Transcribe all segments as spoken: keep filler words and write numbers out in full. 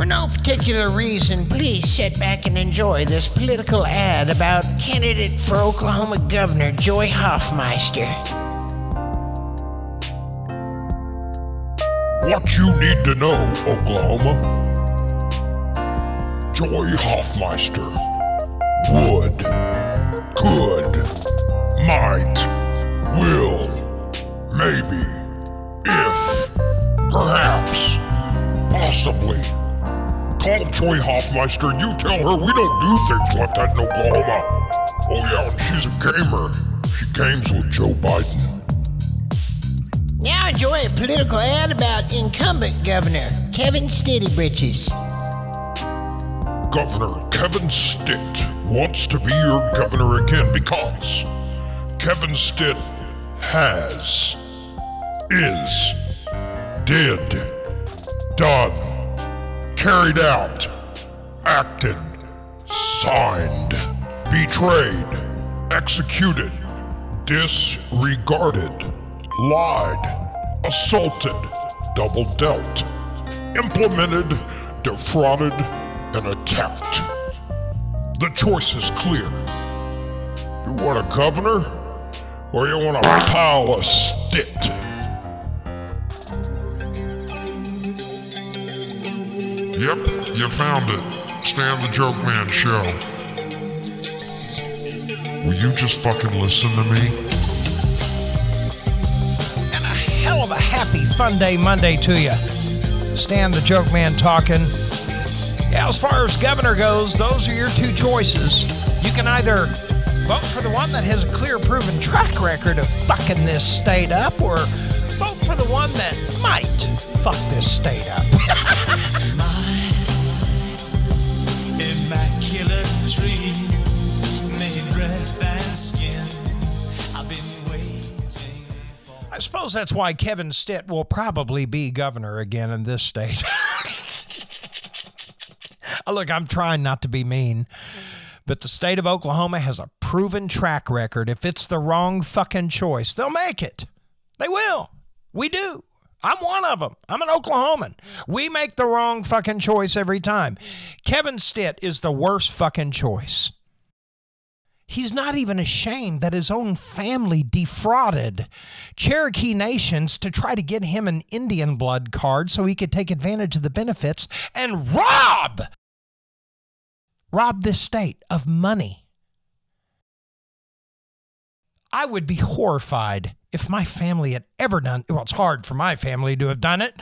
For no particular reason, please sit back and enjoy this political ad about candidate for Oklahoma Governor Joy Hofmeister. What you need to know, Oklahoma. Joy Hofmeister would, could, might, will, maybe, if, perhaps, possibly. Call Joy Hofmeister and you tell her we don't do things like that in Oklahoma. Oh yeah, and she's a gamer. She games with Joe Biden. Now enjoy a political ad about incumbent Governor Kevin Stitty Britches. Governor Kevin Stitt wants to be your governor again because Kevin Stitt has, is, did, done, carried out, acted, signed, betrayed, executed, disregarded, lied, assaulted, double dealt, implemented, defrauded, and attacked. The choice is clear. You want a governor, or you want a pile of stick? Yep, you found it. Stan the Joke Man show. Will you just fucking listen to me? Hell of a happy fun day Monday to you. Stan the Joke Man talking. Yeah, as far as governor goes, those are your two choices. You can either vote for the one that has a clear proven track record of fucking this state up, or vote for the one that might fuck this state up. My immaculate dream, made breath and skin. I've been waiting. I suppose that's why Kevin Stitt will probably be governor again in this state. Oh, look, I'm trying not to be mean, but the state of Oklahoma has a proven track record. If it's the wrong fucking choice, they'll make it. They will. We do. I'm one of them. I'm an Oklahoman. We make the wrong fucking choice every time. Kevin Stitt is the worst fucking choice. He's not even ashamed that his own family defrauded Cherokee Nations to try to get him an Indian blood card so he could take advantage of the benefits and rob, rob this state of money. I would be horrified if my family had ever done, well, it's hard for my family to have done it.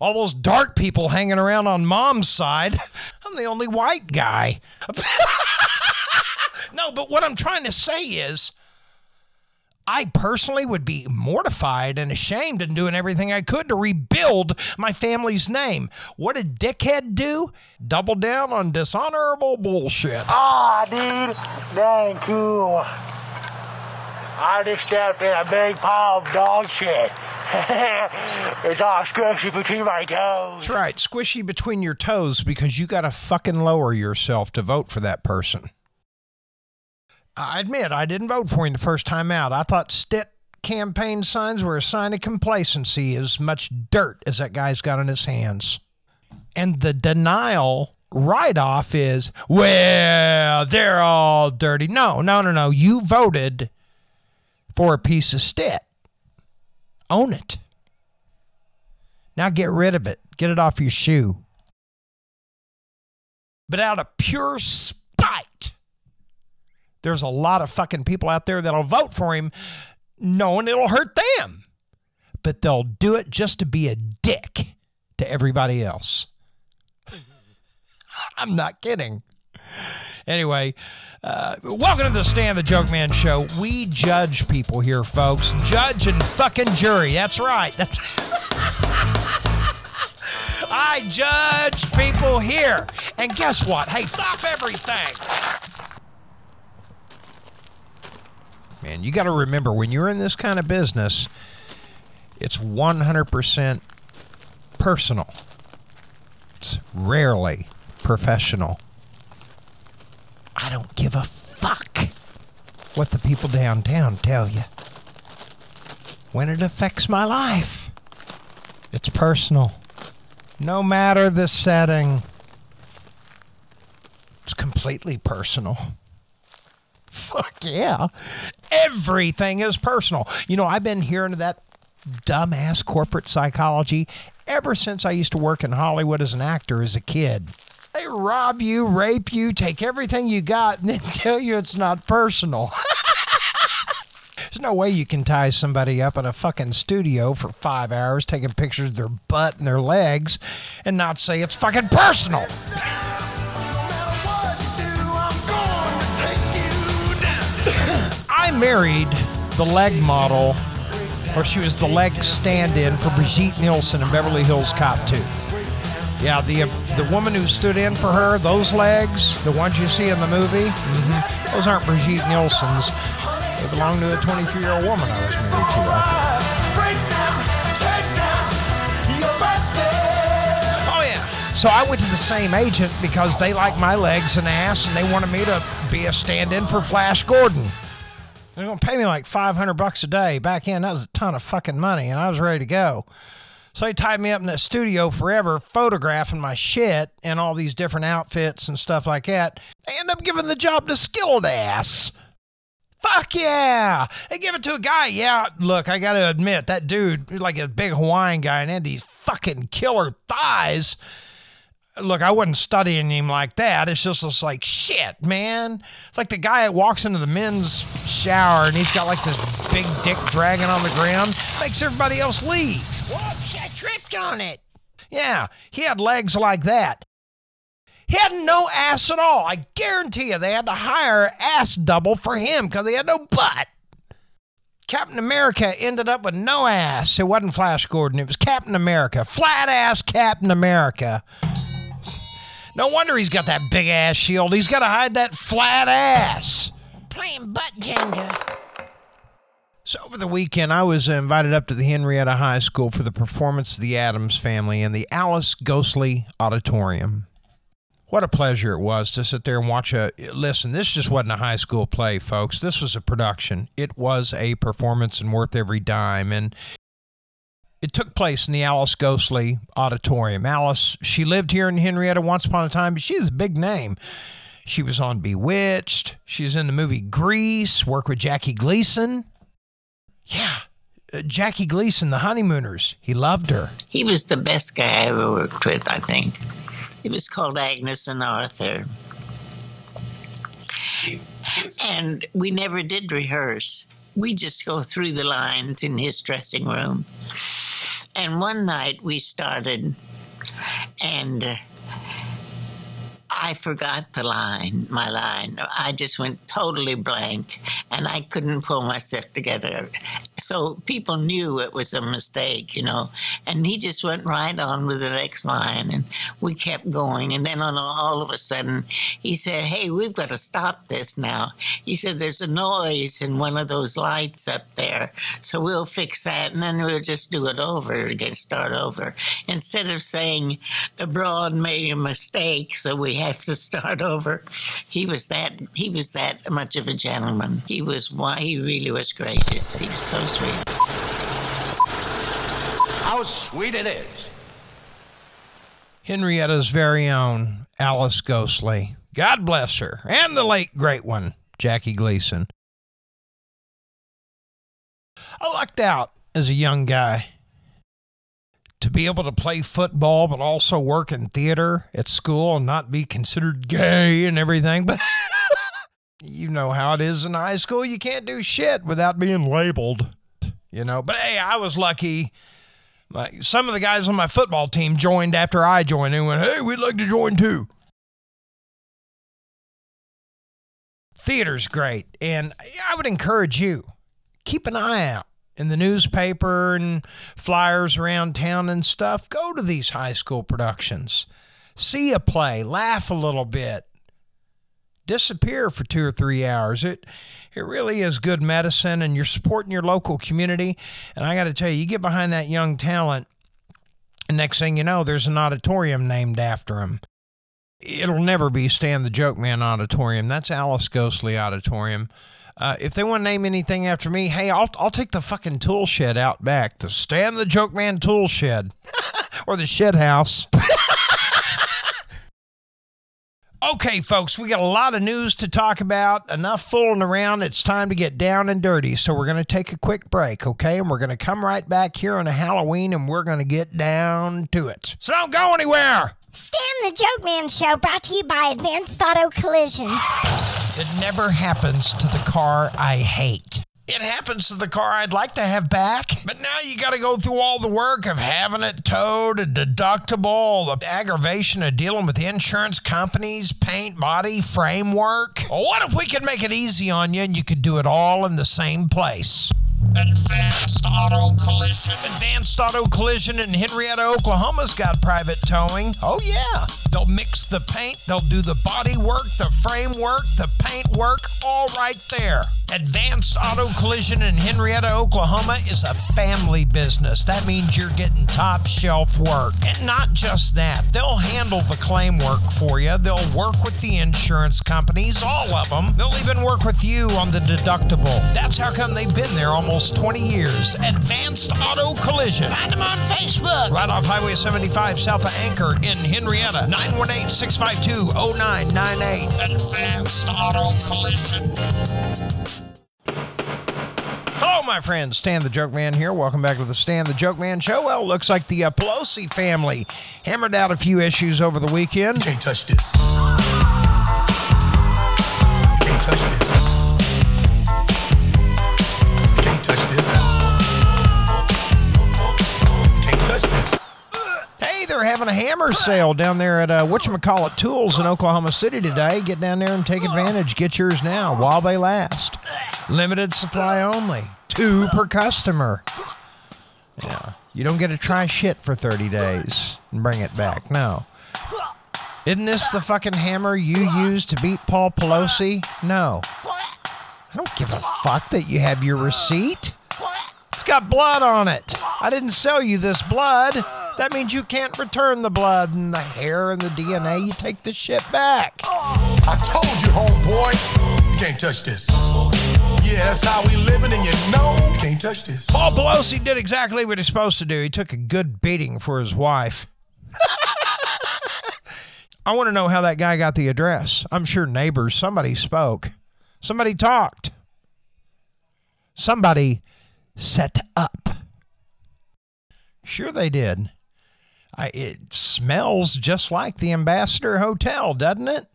All those dark people hanging around on mom's side. I'm the only white guy. No, but what I'm trying to say is I personally would be mortified and ashamed and doing everything I could to rebuild my family's name. What did dickhead do? Double down on dishonorable bullshit. Ah, oh, dude, thank you. I just stepped in a big pile of dog shit. It's all squishy between my toes. That's right, squishy between your toes because you got to fucking lower yourself to vote for that person. I admit, I didn't vote for him the first time out. I thought Stitt campaign signs were a sign of complacency, as much dirt as that guy's got on his hands. And the denial write-off is, well, they're all dirty. No, no, no, no. You voted for a piece of Stitt. Own it. Now get rid of it. Get it off your shoe. But out of pure spite, there's a lot of fucking people out there that'll vote for him knowing it'll hurt them. But they'll do it just to be a dick to everybody else. I'm not kidding. Anyway, uh, welcome to the Stan the Joke Man show. We judge people here, folks. Judge and fucking jury. That's right. That's I judge people here. And guess what? Hey, stop everything. Man, you got to remember, when you're in this kind of business, it's one hundred percent personal. It's rarely professional. I don't give a fuck what the people downtown tell you. When it affects my life, it's personal. no matter the setting. It's completely personal. Fuck yeah. Everything is personal. You know, I've been hearing that dumbass corporate psychology ever since I used to work in Hollywood as an actor as a kid. They rob you, rape you, take everything you got, and then tell you it's not personal. There's no way you can tie somebody up in a fucking studio for five hours taking pictures of their butt and their legs and not say it's fucking personal. I married the leg model, or she was the leg stand-in for Brigitte Nielsen in Beverly Hills Cop two. Yeah, the the woman who stood in for her, those legs, the ones you see in the movie, mm-hmm, those aren't Brigitte Nielsen's. They belong to a twenty-three-year-old woman I was married to. Oh, yeah. So I went to the same agent because they like my legs and ass, and they wanted me to be a stand-in for Flash Gordon. They're going to pay me like five hundred bucks a day. Back in, that was a ton of fucking money, and I was ready to go. So they tied me up in that studio forever, photographing my shit and all these different outfits and stuff like that. They end up giving the job to skilled ass. Fuck yeah. They give it to a guy. Yeah, look, I got to admit, that dude, like a big Hawaiian guy, and had these fucking killer thighs. Look, I wasn't studying him like that. It's just, it's like, shit, man. It's like the guy that walks into the men's shower and he's got like this big dick dragging on the ground. Makes everybody else leave. Whoops, I tripped on it. Yeah, he had legs like that. He had no ass at all. I guarantee you they had to hire an ass double for him because he had no butt. Captain America ended up with no ass. It wasn't Flash Gordon. It was Captain America. Flat-ass Captain America. No wonder he's got that big-ass shield. He's got to hide that flat ass. Playing butt gender. So over the weekend, I was invited up to the Henrietta High School for the performance of the Adams Family in the Alice Ghostley Auditorium. What a pleasure it was to sit there and watch a... Listen, this just wasn't a high school play, folks. This was a production. It was a performance and worth every dime. And it took place in the Alice Ghostley Auditorium. Alice, she lived here in Henrietta once upon a time, but she is a big name. She was on Bewitched. She was in the movie Grease, worked with Jackie Gleason. Yeah, uh, Jackie Gleason, The Honeymooners. He loved her. He was the best guy I ever worked with, I think. He was called Agnes and Arthur. And we never did rehearse. We just go through the lines in his dressing room. And one night we started, and uh, I forgot the line, my line. I just went totally blank, and I couldn't pull myself together. So people knew it was a mistake, you know. And he just went right on with the next line, and we kept going. And then on all of a sudden, he said, hey, we've got to stop this now. He said, there's a noise in one of those lights up there, so we'll fix that, and then we'll just do it over again, start over. Instead of saying the broad made a mistake, so we have to start over. He was that he was that much of a gentleman. He was why he really was gracious. He was so sweet. How sweet it is. Henrietta's very own Alice Ghostley. God bless her. And the late great one, Jackie Gleason. I lucked out as a young guy to be able to play football, but also work in theater at school and not be considered gay and everything. But you know how it is in high school. You can't do shit without being labeled, you know. But hey, I was lucky. Like, some of the guys on my football team joined after I joined and went, hey, we'd like to join too. Theater's great. And I would encourage you, keep an eye out in the newspaper and flyers around town and stuff. Go to these high school productions. See a play. Laugh a little bit. Disappear for two or three hours. It it really is good medicine, and you're supporting your local community. And I got to tell you, you get behind that young talent, and next thing you know, there's an auditorium named after him. It'll never be Stan the Joke Man Auditorium. That's Alice Ghostley Auditorium. Uh, if they want to name anything after me, hey, I'll I'll take the fucking tool shed out back. The Stan the Joke Man tool shed. or the shed house. Okay, folks, we got a lot of news to talk about. Enough fooling around. It's time to get down and dirty. So we're going to take a quick break, okay? And we're going to come right back here on a Halloween, and we're going to get down to it. So don't go anywhere. Stan the Joke Man Show, brought to you by Advanced Auto Collision. It never happens to the car I hate. It happens to the car I'd like to have back, but now you got to go through all the work of having it towed, a deductible, the aggravation of dealing with insurance companies, paint, body, framework. What if we could make it easy on you and you could do it all in the same place? Advanced Auto Collision. Advanced Auto Collision in Henrietta, Oklahoma's got private towing. Oh, yeah. They'll mix the paint. They'll do the body work, the framework, the paint work, all right there. Advanced Auto Collision in Henrietta, Oklahoma is a family business. That means you're getting top shelf work. And not just that. They'll handle the claim work for you. They'll work with the insurance companies, all of them. They'll even work with you on the deductible. That's how come they've been there almost twenty years. Advanced Auto Collision. Find them on Facebook. Right off Highway seventy-five south of Anchor in Henrietta. nine one eight, six five two, oh nine nine eight. Advanced Auto Collision. Hello, my friends. Stan the Joke Man here. Welcome back to the Stan the Joke Man Show. Well, looks like the uh, Pelosi family hammered out a few issues over the weekend. You can't touch this. You can't touch this. You can't touch this. You can't touch this. Hey, they're having a hammer sale down there at uh, whatchamacallit Tools in Oklahoma City today. Get down there and take advantage. Get yours now while they last. Limited supply only. Two per customer. Yeah. You don't get to try shit for thirty days and bring it back. No. Isn't this the fucking hammer you used to beat Paul Pelosi? No. I don't give a fuck that you have your receipt. It's got blood on it. I didn't sell you this blood. That means you can't return the blood and the hair and the D N A. You take the shit back. I told you, homeboy. You can't touch this. Yeah, that's how we living, and you know, can't touch this. Paul Pelosi did exactly what he's supposed to do. He took a good beating for his wife. I want to know how that guy got the address. I'm sure neighbors, somebody spoke. Somebody talked. Somebody set up. Sure they did. I, it smells just like the Ambassador Hotel, doesn't it?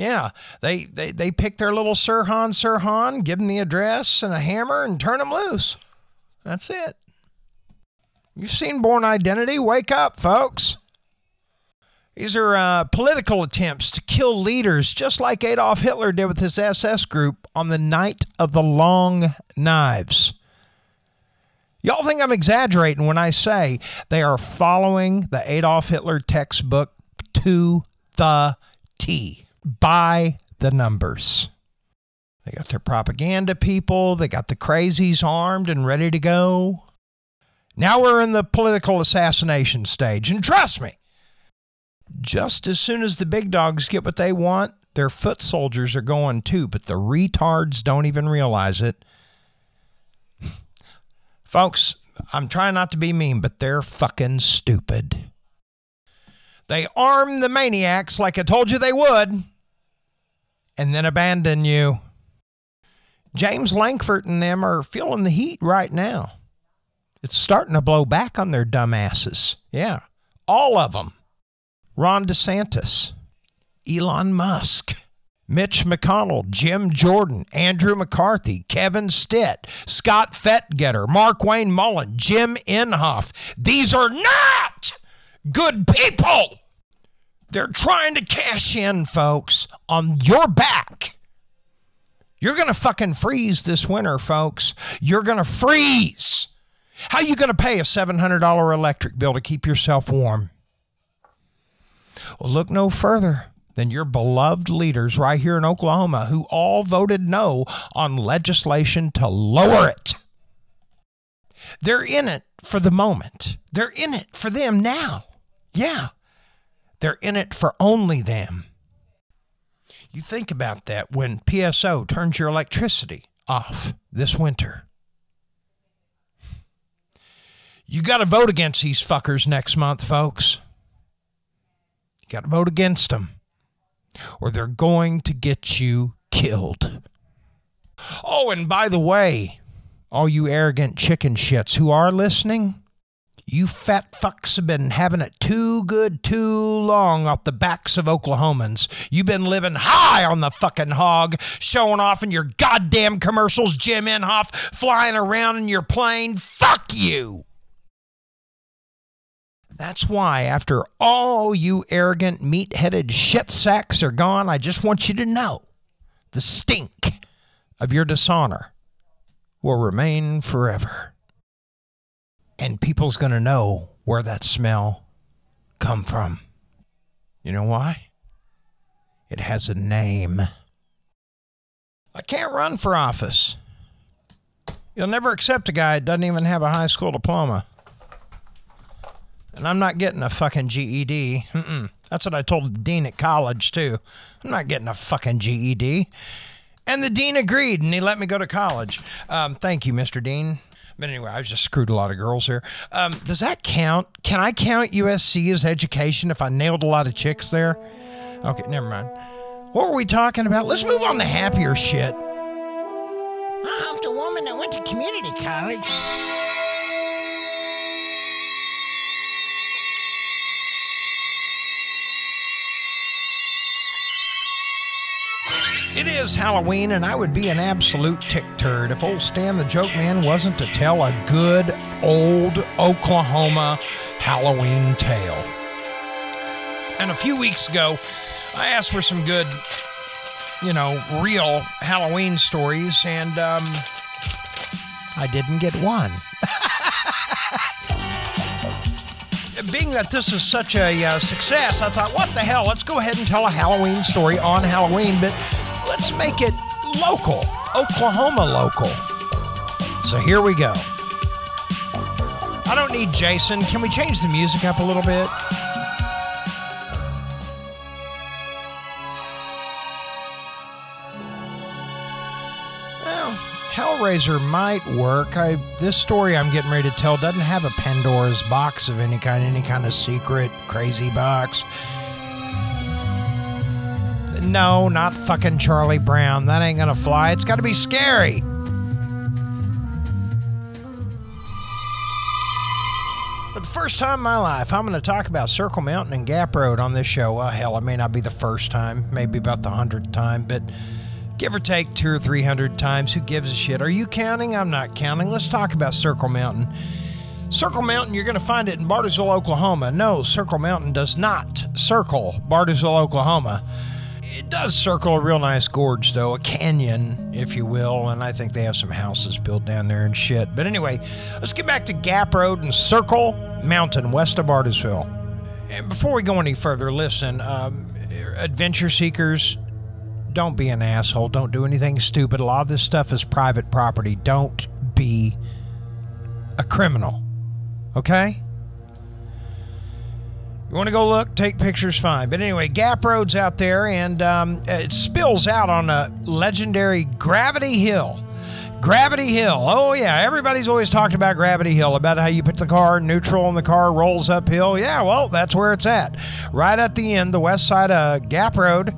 Yeah, they, they they pick their little Sirhan Sirhan, give them the address and a hammer and turn them loose. That's it. You've seen Bourne Identity. Wake up, folks. These are uh, political attempts to kill leaders, just like Adolf Hitler did with his S S group on the Night of the Long Knives. Y'all think I'm exaggerating when I say they are following the Adolf Hitler textbook to the T. By the numbers. They got their propaganda people. They got the crazies armed and ready to go. Now we're in the political assassination stage. And trust me, just as soon as the big dogs get what they want, their foot soldiers are going too. But the retards don't even realize it. Folks, I'm trying not to be mean, but they're fucking stupid. They arm the maniacs like I told you they would, and then abandon you. James Lankford and them are feeling the heat right now. It's starting to blow back on their dumbasses. Yeah, all of them. Ron DeSantis, Elon Musk, Mitch McConnell, Jim Jordan, Andrew McCarthy, Kevin Stitt, Scott Fettgetter, Mark Wayne Mullen, Jim Inhofe. These are not good people. They're trying to cash in, folks, on your back. You're going to fucking freeze this winter, folks. You're going to freeze. How are you going to pay a seven hundred dollars electric bill to keep yourself warm? Well, look no further than your beloved leaders right here in Oklahoma who all voted no on legislation to lower it. They're in it for the moment. They're in it for them now. Yeah. They're in it for only them. You think about that when P S O turns your electricity off this winter. You got to vote against these fuckers next month, folks. You got to vote against them, or they're going to get you killed. Oh, and by the way, all you arrogant chicken shits who are listening, you fat fucks have been having it too good too long off the backs of Oklahomans. You've been living high on the fucking hog, showing off in your goddamn commercials, Jim Inhofe, flying around in your plane. Fuck you! That's why, after all you arrogant, meat-headed shit sacks are gone, I just want you to know the stink of your dishonor will remain forever. And people's going to know where that smell come from. You know why? It has a name. I can't run for office. You'll never accept a guy that doesn't even have a high school diploma. And I'm not getting a fucking G E D. Mm-mm. That's what I told the dean at college, too. I'm not getting a fucking G E D. And the dean agreed, and he let me go to college. Um, thank you, Mister Dean. But anyway, I just screwed a lot of girls here. Um, does that count? Can I count U S C as education if I nailed a lot of chicks there? Okay, never mind. What were we talking about? Let's move on to happier shit. I humped a woman that went to community college. It is Halloween, and I would be an absolute tick turd if old Stan the Joke Man wasn't to tell a good old Oklahoma Halloween tale. And a few weeks ago, I asked for some good, you know, real Halloween stories, and um, I didn't get one. Being that this is such a uh, success, I thought, what the hell, let's go ahead and tell a Halloween story on Halloween, but let's make it local, Oklahoma local. So here we go. I don't need Jason. Can we change the music up a little bit? Well, Hellraiser might work. I this story I'm getting ready to tell doesn't have a Pandora's box of any kind, any kind of secret crazy box. No, not fucking Charlie Brown. That ain't gonna fly. It's gotta be scary. For the first time in my life, I'm gonna talk about Circle Mountain and Gap Road on this show. Well, hell, it may not be the first time, maybe about the hundredth time, but give or take two or three hundred times, who gives a shit? Are you counting? I'm not counting. Let's talk about Circle Mountain. Circle Mountain, you're gonna find it in Bartlesville, Oklahoma. No, Circle Mountain does not circle Bartlesville, Oklahoma. It does circle a real nice gorge, though, a canyon, if you will, and I think they have some houses built down there and shit. But anyway, let's get back to Gap Road and Circle Mountain, west of Bartlesville. And before we go any further, listen, um, adventure seekers, don't be an asshole. Don't do anything stupid. A lot of this stuff is private property. Don't be a criminal, okay? You want to go look, take pictures, fine. But anyway, Gap Road's out there, and um, it spills out on a legendary Gravity Hill. Gravity Hill. Oh, yeah, everybody's always talked about Gravity Hill, about how you put the car in neutral and the car rolls uphill. Yeah, well, that's where it's at. Right at the end, the west side of Gap Road,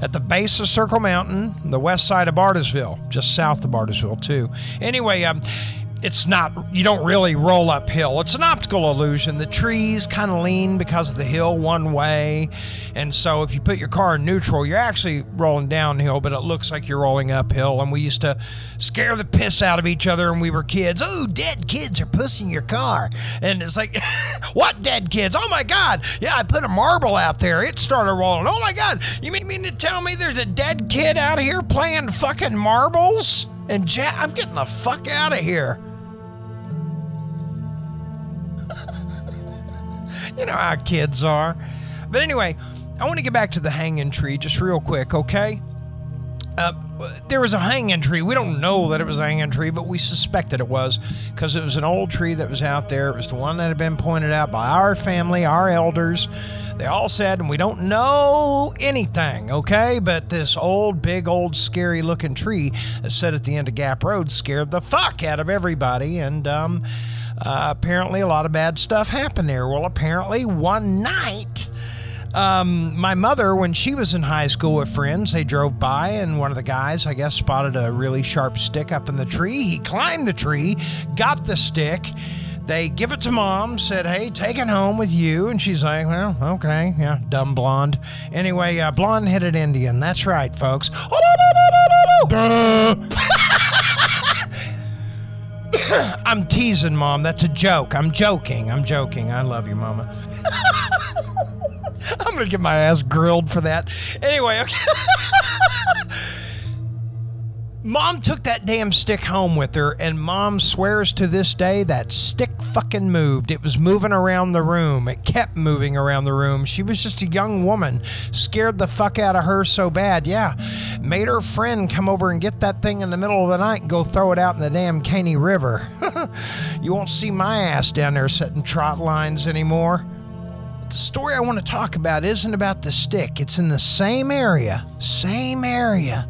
at the base of Circle Mountain, the west side of Bartlesville, just south of Bartlesville, too. Anyway, um... it's not, you don't really roll uphill. It's an optical illusion. The trees kind of lean because of the hill one way. And so if you put your car in neutral, you're actually rolling downhill, but it looks like you're rolling uphill. And we used to scare the piss out of each other when we were kids. Oh, dead kids are pushing your car. And it's like, what dead kids? Oh, my God. Yeah, I put a marble out there. It started rolling. Oh, my God. You mean, mean to tell me there's a dead kid out here playing fucking marbles? And ja- I'm getting the fuck out of here. You know how kids are. But anyway, I want to get back to the hanging tree just real quick, okay? Uh, there was a hanging tree. We don't know that it was a hanging tree, but we suspected it was because it was an old tree that was out there. It was the one that had been pointed out by our family, our elders. They all said, and we don't know anything, okay? But this old, big, old, scary-looking tree that sat at the end of Gap Road scared the fuck out of everybody, and um... Uh, apparently, a lot of bad stuff happened there. Well, apparently, one night, um, my mother, when she was in high school with friends, they drove by, and one of the guys, I guess, spotted a really sharp stick up in the tree. He climbed the tree, got the stick. They give it to Mom, said, hey, take it home with you. And she's like, well, okay, yeah, dumb blonde. Anyway, uh, blonde-headed Indian. That's right, folks. I'm teasing, Mom. That's a joke. I'm joking. I'm joking. I love you, Mama. I'm going to get my ass grilled for that. Anyway, okay. Mom took that damn stick home with her, and Mom swears to this day that stick fucking moved. It was moving around the room. It kept moving around the room. She was just a young woman, scared the fuck out of her so bad. Yeah, made her friend come over and get that thing in the middle of the night and go throw it out in the damn Caney River. You won't see my ass down there setting trot lines anymore. The story I want to talk about isn't about the stick. It's in the same area, same area.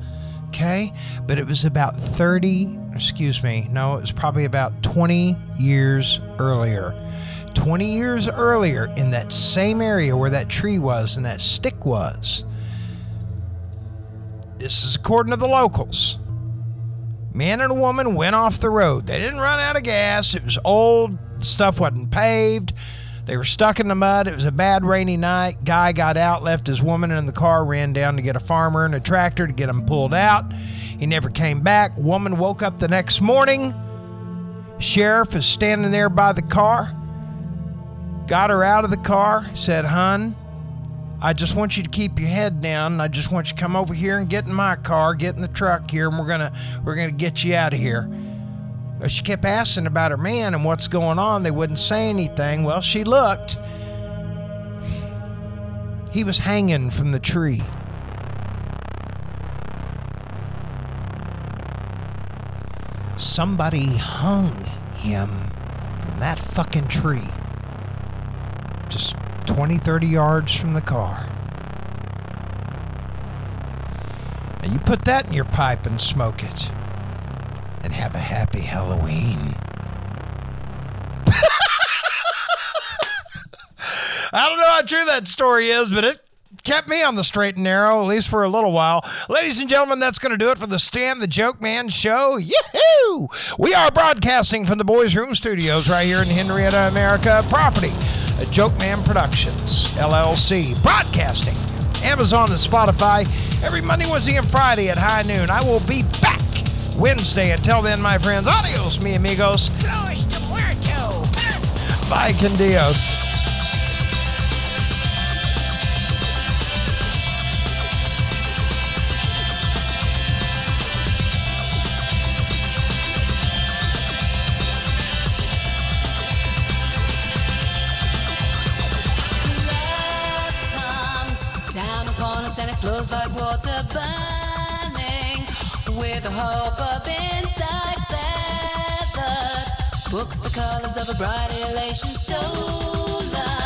Okay, but it was about thirty, excuse me, no, it was probably about twenty years earlier. twenty years earlier in that same area where that tree was and that stick was. This is according to the locals. Man and a woman went off the road. They didn't run out of gas. It was old. Stuff wasn't paved. They were stuck in the mud. It was a bad rainy night. Guy got out, left his woman in the car, ran down to get a farmer and a tractor to get him pulled out. He never came back. Woman woke up the next morning. Sheriff is standing there by the car. Got her out of the car. Said, "Hun, I just want you to keep your head down. And I just want you to come over here and get in my car, get in the truck here, and we're gonna we're gonna get you out of here." She kept asking about her man and what's going on. They wouldn't say anything. Well, she looked. He was hanging from the tree. Somebody hung him from that fucking tree. Just twenty, thirty yards from the car. Now you put that in your pipe and smoke it. And have a happy Halloween. I don't know how true that story is, but it kept me on the straight and narrow, at least for a little while. Ladies and gentlemen, that's going to do it for the Stan the Joke Man show. Yoo-hoo! We are broadcasting from the Boys Room Studios right here in Henrietta, America. Property, Joke Man Productions, L L C. Broadcasting, Amazon and Spotify, every Monday, Wednesday, and Friday at high noon. I will be back Wednesday. Until then, my friends, adios, mi amigos. Hasta muerto. Bye, con Dios. Love comes down upon us and it flows like water burning. With a hope up inside feathered, books the colors of a bright elation stolen.